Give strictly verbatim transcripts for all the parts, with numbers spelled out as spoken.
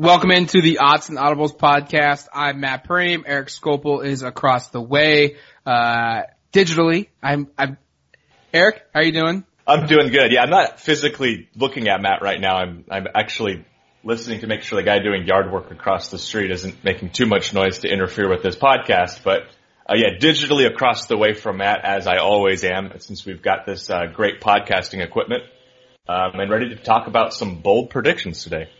Welcome into the Odds and Audibles podcast. I'm Matt Prehm. Eric Skopel is across the way, uh, digitally. I'm, I'm, Eric, how are you doing? I'm doing good. Yeah, I'm not physically looking at Matt right now. I'm, I'm actually listening to make sure the guy doing yard work across the street isn't making too much noise to interfere with this podcast. But, uh, yeah, digitally across the way from Matt, as I always am, since we've got this, uh, great podcasting equipment. Um, and ready to talk about some bold predictions today.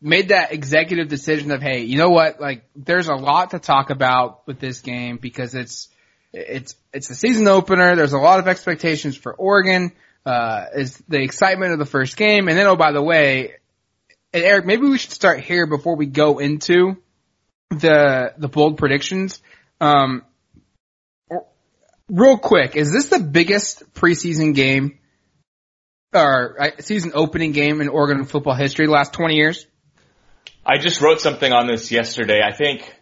Made that executive decision of, hey, you know what, like, there's a lot to talk about with this game because it's, it's, it's the season opener. There's a lot of expectations for Oregon. Uh, is the excitement of the first game. And then, oh, by the way, and Eric, maybe we should start here before we go into the, the bold predictions. Um, real quick, is this the biggest preseason game or uh, season opening game in Oregon football history the last twenty years? I just wrote something on this yesterday. I think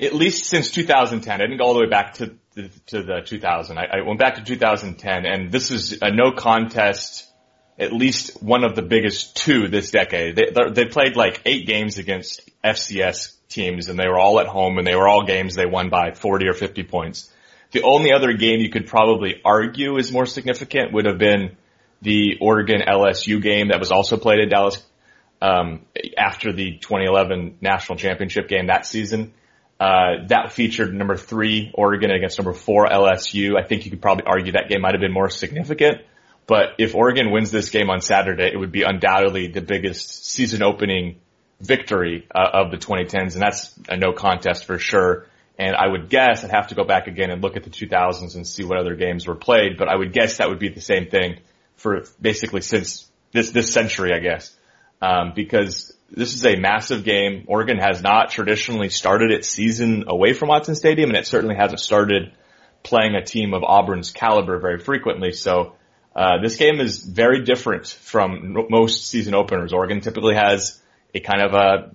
at least since two thousand ten, I didn't go all the way back to the, to the two thousand. I, I went back to two thousand ten, and this is a no contest, at least one of the biggest two this decade. They, they played like eight games against F C S teams, and they were all at home, and they were all games they won by forty or fifty points. The only other game you could probably argue is more significant would have been the Oregon L S U game that was also played in Dallas Um, after the twenty eleven national championship game that season. Uh, that featured number three Oregon against number four L S U. I think you could probably argue that game might have been more significant, but if Oregon wins this game on Saturday, it would be undoubtedly the biggest season opening victory uh, of the twenty tens. And that's a no contest for sure. And I would guess I'd have to go back again and look at the two thousands and see what other games were played, but I would guess that would be the same thing for basically since this, this century, I guess. Um, because this is a massive game. Oregon has not traditionally started its season away from Autzen Stadium, and it certainly hasn't started playing a team of Auburn's caliber very frequently. So uh this game is very different from no- most season openers. Oregon typically has a kind of a,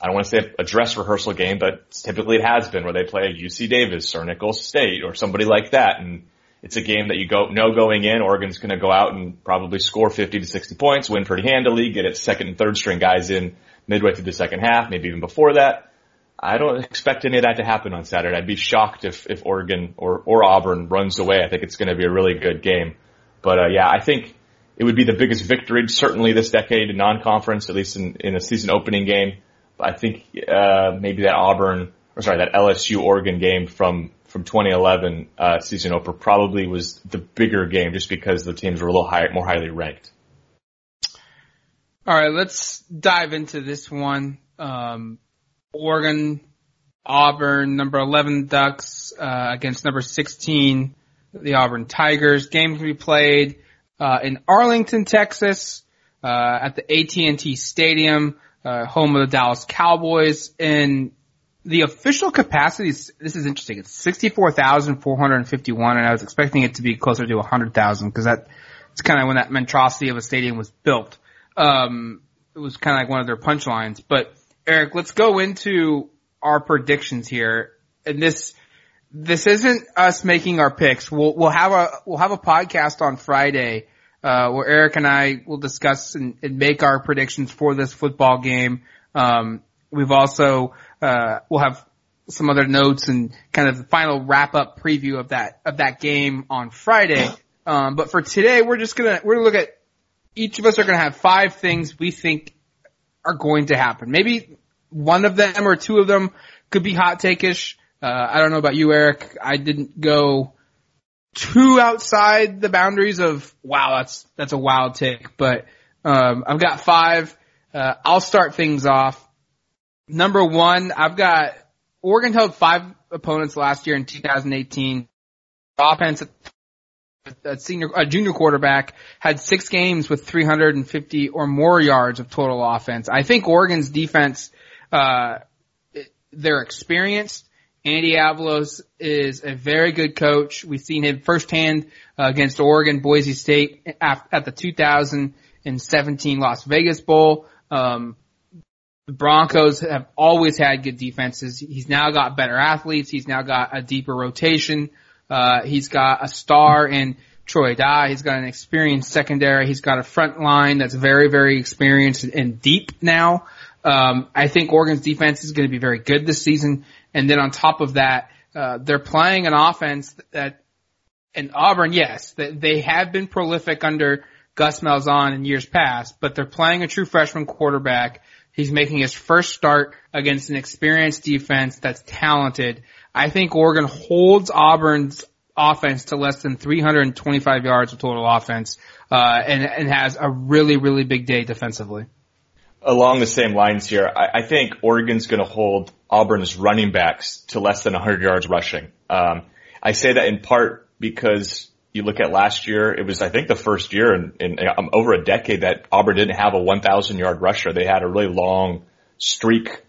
I don't want to say a dress rehearsal game, but typically it has been where they play a U C Davis or Nicholls State or somebody like that. And it's a game that you go, know going in, Oregon's going to go out and probably score fifty to sixty points, win pretty handily, get its second and third string guys in midway through the second half, maybe even before that. I don't expect any of that to happen on Saturday. I'd be shocked if, if Oregon or, or Auburn runs away. I think it's going to be a really good game. But, uh, yeah, I think it would be the biggest victory, certainly this decade in non-conference, at least in, in a season opening game. But I think, uh, maybe that Auburn, or sorry, that L S U Oregon game from, from twenty eleven uh, season opener probably was the bigger game just because the teams were a little higher, more highly ranked. All right, let's dive into this one. Um, Oregon, Auburn, number eleven Ducks uh, against number sixteen, the Auburn Tigers. Game to be played uh, in Arlington, Texas, uh, at the A T and T Stadium, uh, home of the Dallas Cowboys. In the official capacity, this is interesting, it's sixty-four thousand four hundred fifty-one, and I was expecting it to be closer to one hundred thousand because that, it's kind of when that monstrosity of a stadium was built. Um, it was kind of like one of their punchlines. But, Eric, let's go into our predictions here. And this, this isn't us making our picks. We'll, we'll have a, we'll have a podcast on Friday, uh, where Eric and I will discuss and, and make our predictions for this football game. Um, we've also, Uh, we'll have some other notes and kind of the final wrap up preview of that, of that game on Friday. Um, but for today, we're just gonna, we're gonna look at, each of us are gonna have five things we think are going to happen. Maybe one of them or two of them could be hot take-ish. Uh, I don't know about you, Eric. I didn't go too outside the boundaries of, wow, that's, that's a wild take, but, um, I've got five. Uh, I'll start things off. Number one, I've got Oregon held five opponents last year in two thousand eighteen. Offense, a senior, a junior quarterback had six games with three hundred fifty or more yards of total offense. I think Oregon's defense, uh, they're experienced. Andy Avalos is a very good coach. We've seen him firsthand uh, against Oregon, Boise State at the two thousand seventeen Las Vegas Bowl. Um, The Broncos have always had good defenses. He's now got better athletes. He's now got a deeper rotation. Uh, he's got a star in Troy Dye. He's got an experienced secondary. He's got a front line that's very, very experienced and deep now. Um, I think Oregon's defense is going to be very good this season. And then on top of that, uh, they're playing an offense that, and Auburn, yes, that they have been prolific under Gus Malzahn in years past, but they're playing a true freshman quarterback. He's making his first start against an experienced defense that's talented. I think Oregon holds Auburn's offense to less than three hundred twenty-five yards of total offense, uh, and, and has a really, really big day defensively. Along the same lines here, I, I think Oregon's going to hold Auburn's running backs to less than one hundred yards rushing. Um, I say that in part because you look at last year, it was, I think, the first year in, in, in over a decade that Auburn didn't have a one thousand yard rusher. They had a really long streak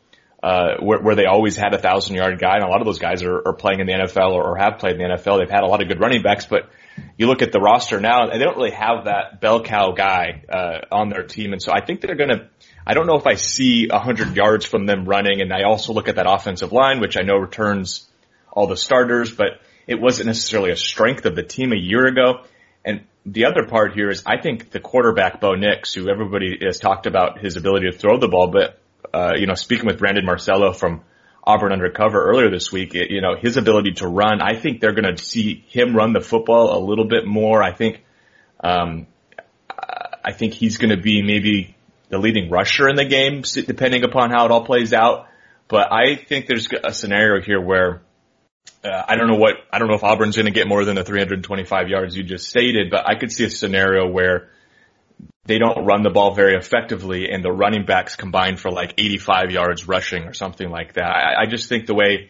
uh where, where they always had a one thousand yard guy, and a lot of those guys are, are playing in the N F L or, or have played in the N F L. They've had a lot of good running backs, but you look at the roster now, and they don't really have that bell cow guy uh on their team. And so I think they're going to – I don't know if I see one hundred yards from them running, and I also look at that offensive line, which I know returns all the starters, but it wasn't necessarily a strength of the team a year ago. And the other part here is I think the quarterback, Bo Nix, who everybody has talked about his ability to throw the ball, but – Uh, you know, speaking with Brandon Marcello from Auburn Undercover earlier this week, it, you know, his ability to run, I think they're going to see him run the football a little bit more. I think, um, I think he's going to be maybe the leading rusher in the game, depending upon how it all plays out. But I think there's a scenario here where, uh, I don't know what, I don't know if Auburn's going to get more than the three hundred twenty-five yards you just stated, but I could see a scenario where they don't run the ball very effectively, and the running backs combine for like eighty-five yards rushing or something like that. I, I just think the way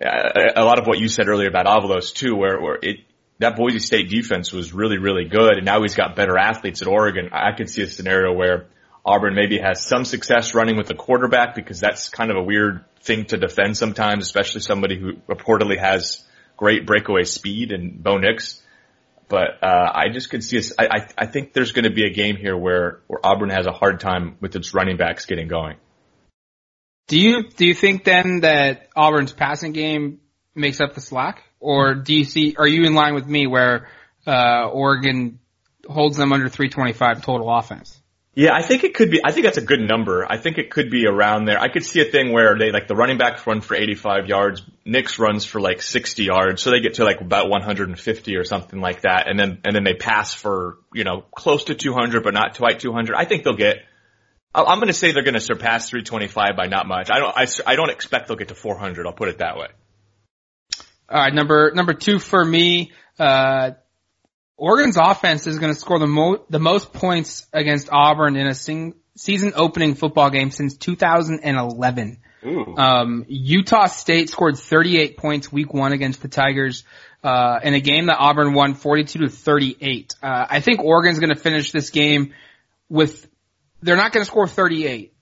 uh, a lot of what you said earlier about Avalos too, where, where it that Boise State defense was really, really good, and now he's got better athletes at Oregon. I could see a scenario where Auburn maybe has some success running with the quarterback, because that's kind of a weird thing to defend sometimes, especially somebody who reportedly has great breakaway speed and Bo Nix. But uh I just could see – I I think there's going to be a game here where, where Auburn has a hard time with its running backs getting going. Do you do you think then that Auburn's passing game makes up the slack? Or do you see – are you in line with me where uh Oregon holds them under three twenty-five total offense? Yeah, I think it could be – I think that's a good number. I think it could be around there. I could see a thing where they – like the running backs run for eighty-five yards, Nix runs for like sixty yards, so they get to like about one hundred fifty or something like that, and then and then they pass for, you know, close to two hundred but not quite two hundred. I think they'll get – I'm going to say they're going to surpass three twenty-five by not much. I don't I, I don't expect they'll get to four hundred. I'll put it that way. All right, number, number two for me uh, – Oregon's offense is going to score the, mo- the most points against Auburn in a sing- season-opening football game since two thousand eleven. Um, Utah State scored thirty-eight points week one against the Tigers uh, in a game that Auburn won forty-two to thirty-eight. Uh, I think Oregon's going to finish this game with – they're not going to score thirty-eight,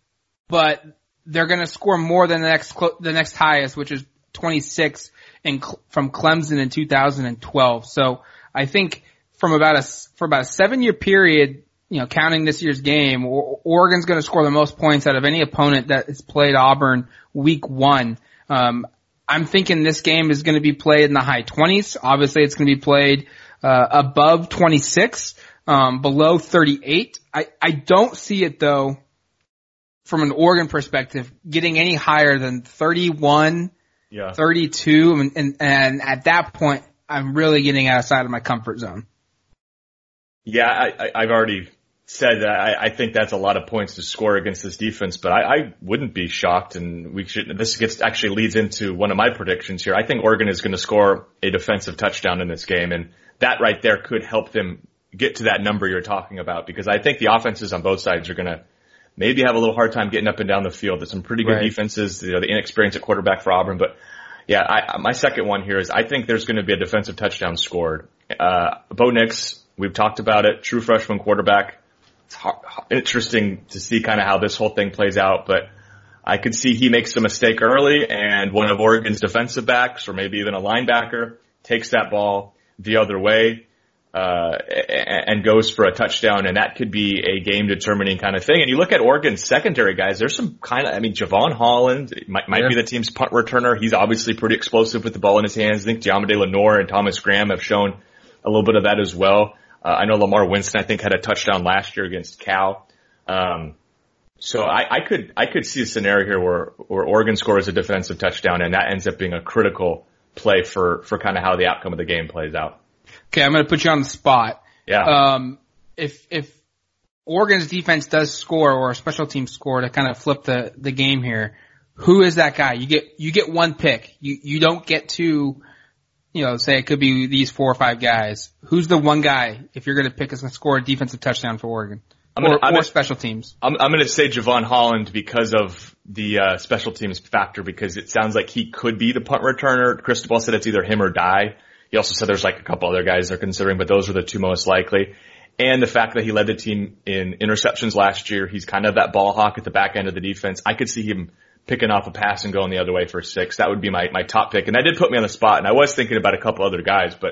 but they're going to score more than the next cl- the next highest, which is twenty-six in cl- from Clemson in two thousand twelve. So I think – From about a for about a seven year period, you know, counting this year's game, Oregon's going to score the most points out of any opponent that has played Auburn week one. Um, I'm thinking this game is going to be played in the high twenties. Obviously, it's going to be played uh, above twenty-six, um, below thirty-eight. I I don't see it though, from an Oregon perspective, getting any higher than thirty-one, yeah. thirty-two, and, and and at that point, I'm really getting outside of my comfort zone. Yeah, I, I've already said that I, I think that's a lot of points to score against this defense, but I, I wouldn't be shocked, and we should. This gets actually leads into one of my predictions here. I think Oregon is going to score a defensive touchdown in this game, and that right there could help them get to that number you're talking about, because I think the offenses on both sides are going to maybe have a little hard time getting up and down the field. There's some pretty good right. defenses, you know, the inexperienced quarterback for Auburn, but yeah, I, my second one here is I think there's going to be a defensive touchdown scored. Uh, Bo Nix, we've talked about it. True freshman quarterback. It's hard, interesting to see kind of how this whole thing plays out, but I could see he makes a mistake early, and one of Oregon's defensive backs, or maybe even a linebacker, takes that ball the other way uh and goes for a touchdown, and that could be a game-determining kind of thing. And you look at Oregon's secondary guys, there's some kind of, I mean, Javon Holland might, might yeah. be the team's punt returner. He's obviously pretty explosive with the ball in his hands. I think Deommodore Lenore and Thomas Graham have shown a little bit of that as well. Uh, I know Lamar Winston, I think, had a touchdown last year against Cal. Um, so I, I could I could see a scenario here where, where Oregon scores a defensive touchdown, and that ends up being a critical play for, for kind of how the outcome of the game plays out. Okay, I'm going to put you on the spot. Yeah. Um, if if Oregon's defense does score or a special team score to kind of flip the, the game here, who is that guy? You get you get one pick. You you don't get to, you know, say it could be these four or five guys. Who's the one guy if you're going to pick us and score a defensive touchdown for Oregon? I'm gonna, or, I'm or gonna, special teams? I'm, I'm going to say Javon Holland because of the uh, special teams factor, because it sounds like he could be the punt returner. Cristobal said it's either him or Dye. He also said there's like a couple other guys they're considering, but those are the two most likely. And the fact that he led the team in interceptions last year, he's kind of that ball hawk at the back end of the defense. I could see him picking off a pass and going the other way for six. That would be my, my top pick. And that did put me on the spot, and I was thinking about a couple other guys. But,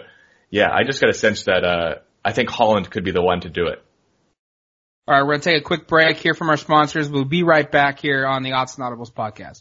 yeah, I just got a sense that uh I think Holland could be the one to do it. All right, we're going to take a quick break here from our sponsors. We'll be right back here on the Odds and Audibles podcast.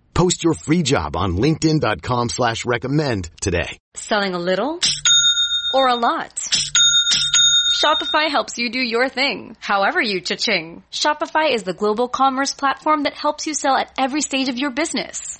Post your free job on linkedin.com slash recommend today. Selling a little or a lot? Shopify helps you do your thing, however you cha-ching. Shopify is the global commerce platform that helps you sell at every stage of your business.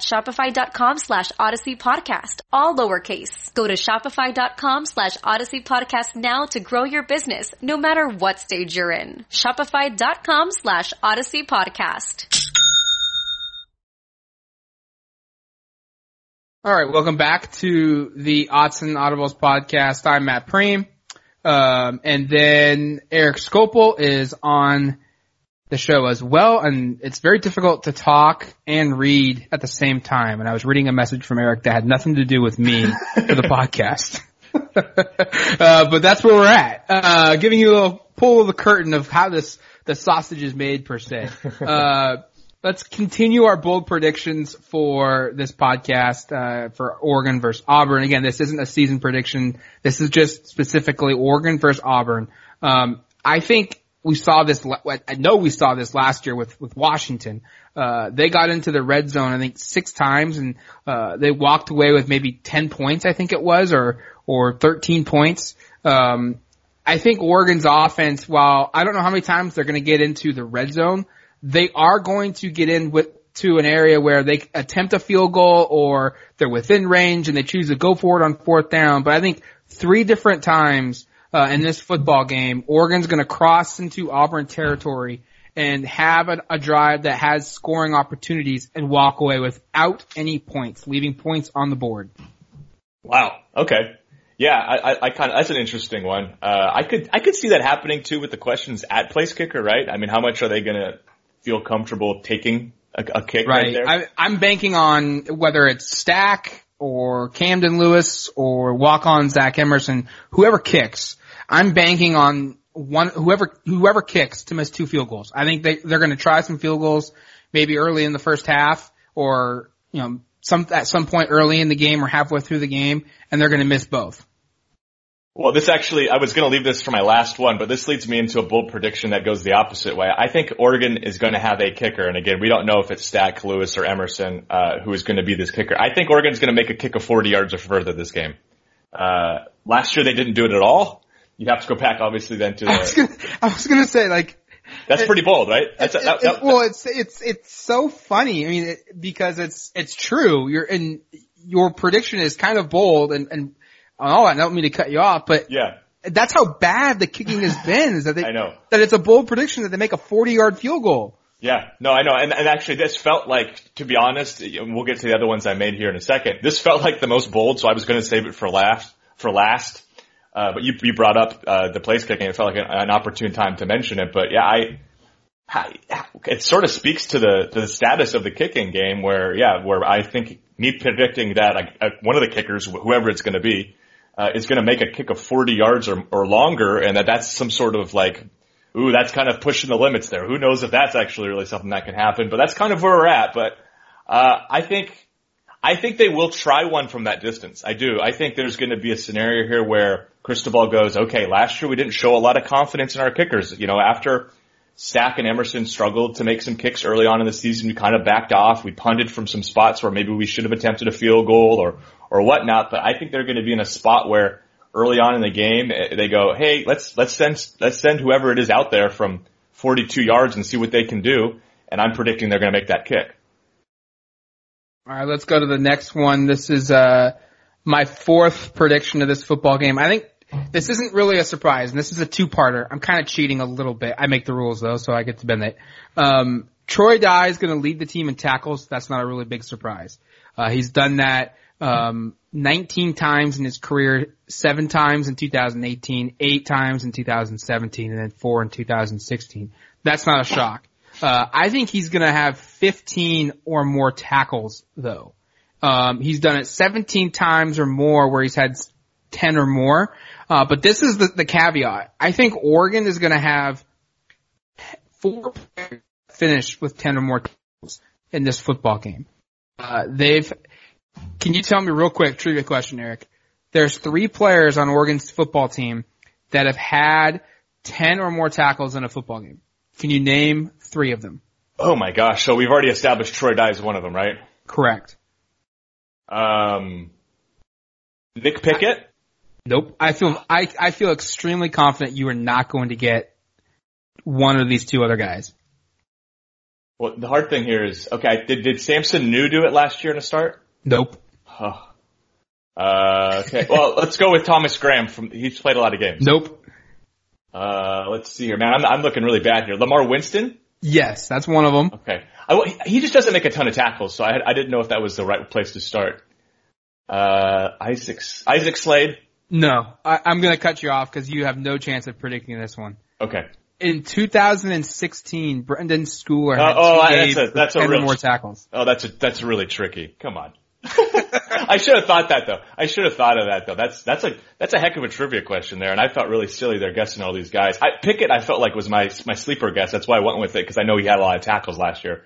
shopify.com slash Odyssey Podcast, all lowercase. Go to shopify.com slash Odyssey Podcast now to grow your business, no matter what stage you're in. Shopify.com slash Odyssey Podcast. All right, welcome back to the Odds and Audibles podcast. I'm Matt Prehm. Um, and then Eric Skopel is on the show as well, and it's very difficult to talk and read at the same time. And I was reading a message from Eric that had nothing to do with me for the podcast. uh, but that's where we're at. Uh, giving you a little pull of the curtain of how this, the sausage is made per se. Uh, let's continue our bold predictions for this podcast, uh, for Oregon versus Auburn. Again, this isn't a season prediction. This is just specifically Oregon versus Auburn. Um, I think We saw this, I know we saw this last year with, with Washington. Uh, they got into the red zone, I think, six times and, uh, they walked away with maybe ten points, I think it was, or, or thirteen points. Um, I think Oregon's offense, while I don't know how many times they're going to get into the red zone, they are going to get in with, to an area where they attempt a field goal or they're within range and they choose to go for it on fourth down. But I think three different times, Uh, in this football game, Oregon's going to cross into Auburn territory and have a, a drive that has scoring opportunities and walk away without any points, leaving points on the board. Wow. Okay. Yeah, I, I, I kind of that's an interesting one. Uh, I could I could see that happening too with the questions at place kicker, right? I mean, how much are they going to feel comfortable taking a, a kick right, right there? I, I'm banking on whether it's Stack or Camden Lewis or walk-on Zach Emerson, whoever kicks, I'm banking on one whoever whoever kicks to miss two field goals. I think they they're going to try some field goals maybe early in the first half, or you know some at some point early in the game or halfway through the game, and they're going to miss both. Well, this actually, I was going to leave this for my last one, but this leads me into a bold prediction that goes the opposite way. I think Oregon is going to have a kicker. And again, we don't know if it's Stack, Lewis, or Emerson, uh, who is going to be this kicker. I think Oregon's going to make a kick of forty yards or further this game. Uh, last year they didn't do it at all. You'd have to go back, obviously, then to the... I was going to say, like... That's it, pretty bold, right? That's, it, that, that, it, well, it's, it's, it's so funny. I mean, it, because it's, it's true. You're in, your prediction is kind of bold and, and, Oh, I don't mean to cut you off, but yeah, that's how bad the kicking has been. Is that they, I know. That it's a bold prediction that they make a forty-yard field goal. Yeah, no, I know, and, and actually, this felt like, to be honest, we'll get to the other ones I made here in a second. This felt like the most bold, so I was going to save it for last. For last, uh, but you you brought up uh, the place kicking. It felt like an, an opportune time to mention it. But yeah, I, I it sort of speaks to the to the status of the kicking game, where yeah, where I think me predicting that I, I, one of the kickers, whoever it's going to be. Uh, is going to make a kick of forty yards or, or longer, and that that's some sort of like, ooh, that's kind of pushing the limits there. Who knows if that's actually really something that can happen, but that's kind of where we're at. But, uh, I think, I think they will try one from that distance. I do. I think there's going to be a scenario here where Cristobal goes, okay, last year we didn't show a lot of confidence in our kickers. You know, after Stack and Emerson struggled to make some kicks early on in the season, we kind of backed off. We punted from some spots where maybe we should have attempted a field goal or, or whatnot, but I think they're going to be in a spot where early on in the game they go, hey, let's let's send let's send whoever it is out there from forty-two yards and see what they can do. And I'm predicting they're going to make that kick. All right, let's go to the next one. This is uh my fourth prediction of this football game. I think this isn't really a surprise, and this is a two-parter. I'm kind of cheating a little bit. I make the rules though, so I get to bend it. Um, Troy Dye is going to lead the team in tackles. That's not a really big surprise. Uh, he's done that. Um, nineteen times in his career, seven times in two thousand eighteen, eight times in two thousand seventeen, and then four in two thousand sixteen. That's not a shock. Uh, I think he's gonna have fifteen or more tackles though. Um, he's done it seventeen times or more where he's had ten or more. Uh, but this is the, the caveat. I think Oregon is gonna have four players finish with ten or more tackles in this football game. Uh, they've, Can you tell me real quick, trivia question, Eric? There's three players on Oregon's football team that have had ten or more tackles in a football game. Can you name three of them? Oh, my gosh. So we've already established Troy Dye is one of them, right? Correct. Um, Nick Pickett? I, nope. I feel I, I feel extremely confident you are not going to get one of these two other guys. Well, the hard thing here is, okay, did, did Samson New do it last year in a start? Nope. Oh. Uh, okay. Well, let's go with Thomas Graham. From he's played a lot of games. Nope. Uh, let's see here, man. I'm, I'm looking really bad here. Lamar Winston. Yes, that's one of them. Okay. I, he just doesn't make a ton of tackles, so I, had, I didn't know if that was the right place to start. Uh, Isaac Isaac Slade. No, I, I'm gonna cut you off because you have no chance of predicting this one. Okay. In two thousand sixteen, Brendan Schooler had uh, oh, two games that's a, that's a ten real, more tackles. Oh, that's a, that's really tricky. Come on. I should have thought that though. I should have thought of that though. That's that's a that's a heck of a trivia question there, and I felt really silly there guessing all these guys. I, Pickett, I felt like was my my sleeper guess. That's why I went with it because I know he had a lot of tackles last year.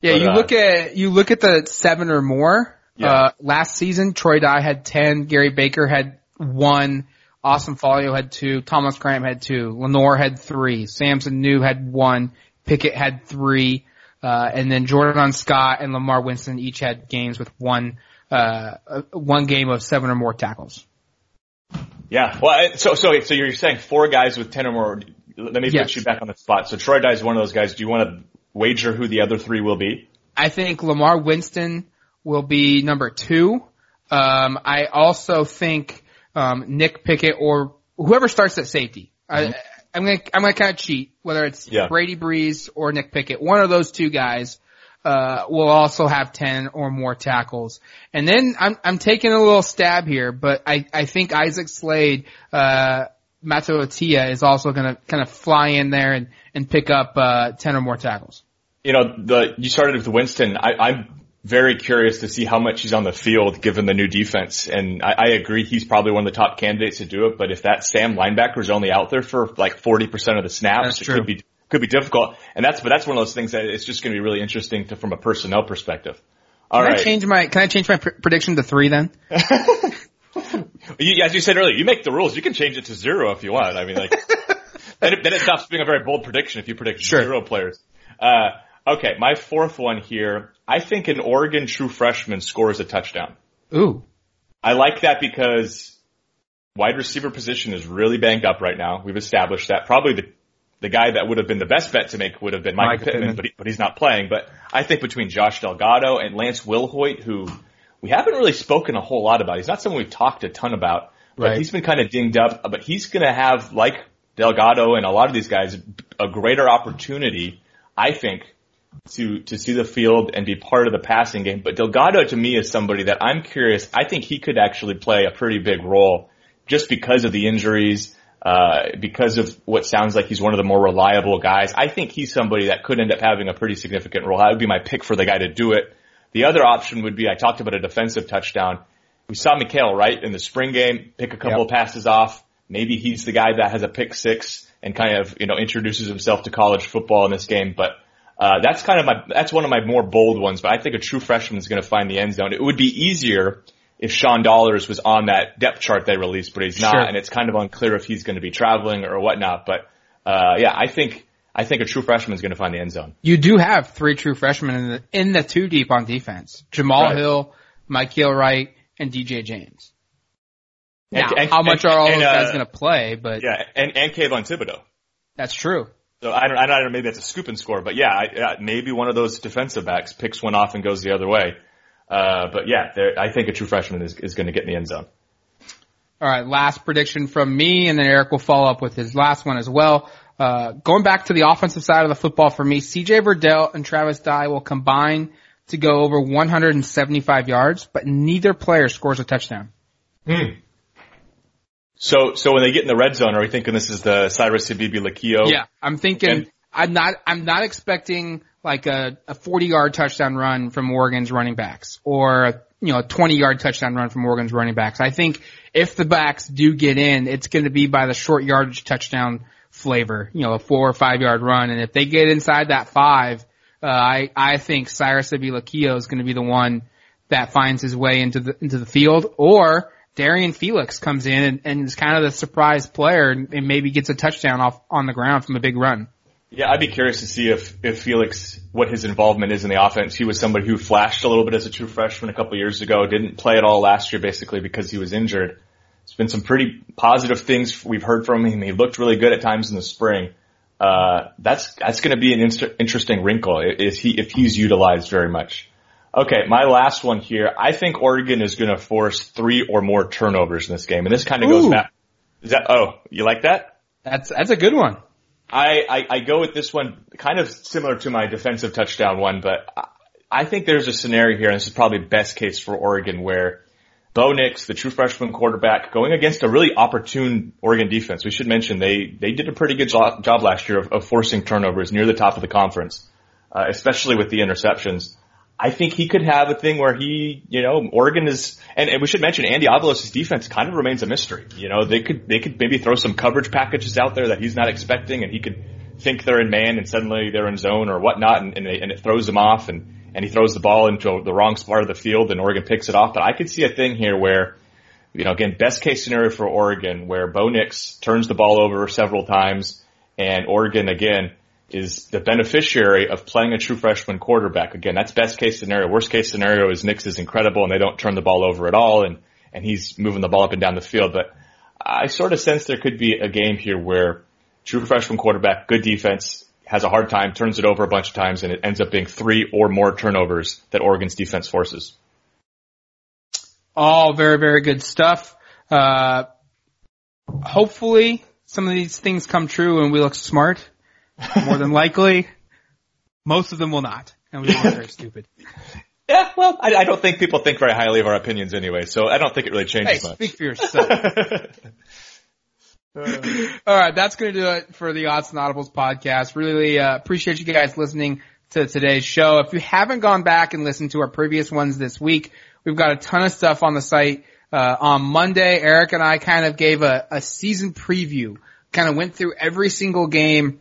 Yeah, but, you uh, look at you look at the seven or more. Yeah. Uh, last season, Troy Dye had ten, Gary Baker had one, Austin Foglio had two, Thomas Graham had two, Lenore had three, Samson New had one, Pickett had three. Uh, and then Jordan Scott and Lamar Winston each had games with one, uh, one game of seven or more tackles. Yeah. Well, so, so, so you're saying four guys with ten or more. Let me yes. put you back on the spot. So Troy Dye is one of those guys. Do you want to wager who the other three will be? I think Lamar Winston will be number two. Um, I also think, um, Nick Pickett or whoever starts at safety. Mm-hmm. I, I'm gonna, I'm gonna kind of cheat, whether it's yeah. Brady Breeze or Nick Pickett. One of those two guys, uh, will also have ten or more tackles. And then I'm, I'm taking a little stab here, but I, I think Isaac Slade, uh, Matayo Uiagalelei is also gonna kind of fly in there and, and pick up, uh, ten or more tackles. You know, the, you started with Winston. I, I'm very curious to see how much he's on the field given the new defense. And I, I agree he's probably one of the top candidates to do it, but if that Sam linebacker is only out there for like forty percent of the snaps, it could be, could be difficult. And that's, but that's one of those things that it's just going to be really interesting to, from a personnel perspective. All can right. I change my, can I change my pr- prediction to three then? You, as you said earlier, you make the rules. You can change it to zero if you want. I mean, like, then, it, then it stops being a very bold prediction if you predict sure. zero players. Uh, okay, my fourth one here. I think an Oregon true freshman scores a touchdown. Ooh. I like that because wide receiver position is really banged up right now. We've established that. Probably the the guy that would have been the best bet to make would have been Mike Pittman, Pittman. But, he, but he's not playing. But I think between Josh Delgado and Lance Wilhoit, who we haven't really spoken a whole lot about. He's not someone we've talked a ton about. But right. He's been kind of dinged up. But he's going to have, like Delgado and a lot of these guys, a greater opportunity, I think, to to see the field and be part of the passing game. But Delgado, to me, is somebody that I'm curious. I think he could actually play a pretty big role just because of the injuries, uh, because of what sounds like he's one of the more reliable guys. I think he's somebody that could end up having a pretty significant role. That would be my pick for the guy to do it. The other option would be, I talked about a defensive touchdown. We saw Mikael Wright in the spring game pick a couple yep. of passes off. Maybe he's the guy that has a pick six and kind of, you know, introduces himself to college football in this game. But uh, that's kind of my, that's one of my more bold ones. But I think a true freshman is going to find the end zone. It would be easier if Sean Dollars was on that depth chart they released, but he's not. Sure. And it's kind of unclear if he's going to be traveling or whatnot. But uh, yeah, I think, I think a true freshman is going to find the end zone. You do have three true freshmen in the, in the two deep on defense. Jamal right. Hill, Mikael Wright, and D J James. Now, and, and, how much and, are all and, those guys uh, going to play? But yeah, and, and Kayvon Thibodeau. That's true. So I don't, I don't know, maybe that's a scoop and score, but yeah, I, yeah, maybe one of those defensive backs picks one off and goes the other way. Uh, but yeah, there, I think a true freshman is, is going to get in the end zone. All right, last prediction from me, and then Eric will follow up with his last one as well. Uh, going back to the offensive side of the football for me, C J Verdell and Travis Dye will combine to go over one hundred seventy-five yards, but neither player scores a touchdown. Hmm. So, so when they get in the red zone, are we thinking this is the Cyrus Ibibi-Lakio? Yeah, I'm thinking, and, I'm not, I'm not expecting like a, a forty yard touchdown run from Oregon's running backs or, you know, a twenty yard touchdown run from Oregon's running backs. I think if the backs do get in, it's going to be by the short yardage touchdown flavor, you know, a four or five yard run. And if they get inside that five, uh, I, I think Cyrus Ibibi-Lakio is going to be the one that finds his way into the, into the field, or Darian Felix comes in and, and is kind of the surprise player and, and maybe gets a touchdown off on the ground from a big run. Yeah, I'd be curious to see if, if Felix, what his involvement is in the offense. He was somebody who flashed a little bit as a true freshman a couple years ago, didn't play at all last year basically because he was injured. It's been some pretty positive things we've heard from him. He looked really good at times in the spring. Uh, that's, that's going to be an inter- interesting wrinkle if he, if he's utilized very much. Okay. My last one here. I think Oregon is going to force three or more turnovers in this game. And this kind of goes back. Is that, oh, you like that? That's, that's a good one. I, I, I go with this one kind of similar to my defensive touchdown one, but I, I think there's a scenario here, and this is probably best case for Oregon, where Bo Nix, the true freshman quarterback, going against a really opportune Oregon defense. We should mention they, they did a pretty good job, job last year of, of forcing turnovers near the top of the conference, uh, especially with the interceptions. I think he could have a thing where he, you know, Oregon is, and, and we should mention Andy Avalos' defense kind of remains a mystery. You know, they could, they could maybe throw some coverage packages out there that he's not expecting, and he could think they're in man and suddenly they're in zone or whatnot, and, and, they, and it throws him off, and, and he throws the ball into the wrong part of the field and Oregon picks it off. But I could see a thing here where, you know, again, best case scenario for Oregon where Bo Nix turns the ball over several times, and Oregon again is the beneficiary of playing a true freshman quarterback. Again, that's best case scenario. Worst case scenario is Nix is incredible and they don't turn the ball over at all, and, and he's moving the ball up and down the field. But I sort of sense there could be a game here where true freshman quarterback, good defense, has a hard time, turns it over a bunch of times, and it ends up being three or more turnovers that Oregon's defense forces. All very, very good stuff. Uh, hopefully some of these things come true and we look smart. More than likely, most of them will not, and we will look very stupid. Yeah, well, I, I don't think people think very highly of our opinions anyway, so I don't think it really changes hey, much. Speak for yourself. uh, All right, that's going to do it for the Odds and Audibles podcast. Really uh, appreciate you guys listening to today's show. If you haven't gone back and listened to our previous ones this week, we've got a ton of stuff on the site. Uh, on Monday, Eric and I kind of gave a, a season preview, kind of went through every single game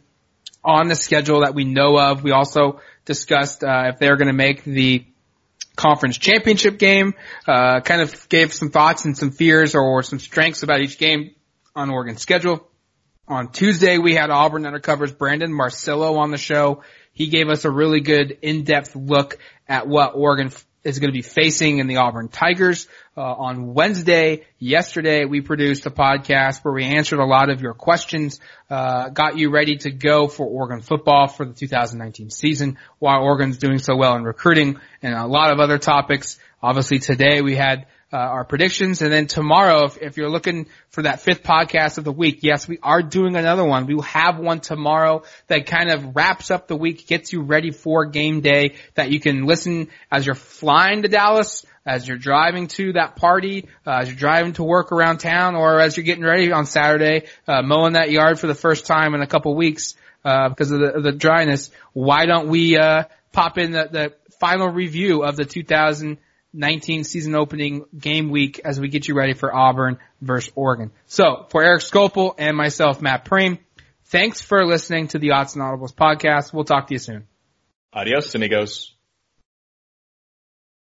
on the schedule that we know of. We also discussed uh, if they're going to make the conference championship game. Uh, kind of gave some thoughts and some fears or some strengths about each game on Oregon's schedule. On Tuesday, we had Auburn Undercover's Brandon Marcello on the show. He gave us a really good in-depth look at what Oregon f- is going to be facing in the Auburn Tigers. Uh, on Wednesday, yesterday, we produced a podcast where we answered a lot of your questions, uh, got you ready to go for Oregon football for the two thousand nineteen season, why Oregon's doing so well in recruiting, and a lot of other topics. Obviously, today we had uh, our predictions, and then tomorrow, if, if you're looking for that fifth podcast of the week, yes, we are doing another one. We will have one tomorrow that kind of wraps up the week, gets you ready for game day, that you can listen as you're flying to Dallas, as you're driving to that party, uh, as you're driving to work around town, or as you're getting ready on Saturday, uh, mowing that yard for the first time in a couple weeks, uh, because of the, of the dryness. Why don't we, uh, pop in the, the final review of the two thousand nineteen season opening game week as we get you ready for Auburn versus Oregon. So for Eric Skopel and myself, Matt Prehm, thanks for listening to the Odds and Audibles podcast. We'll talk to you soon. Adios, amigos.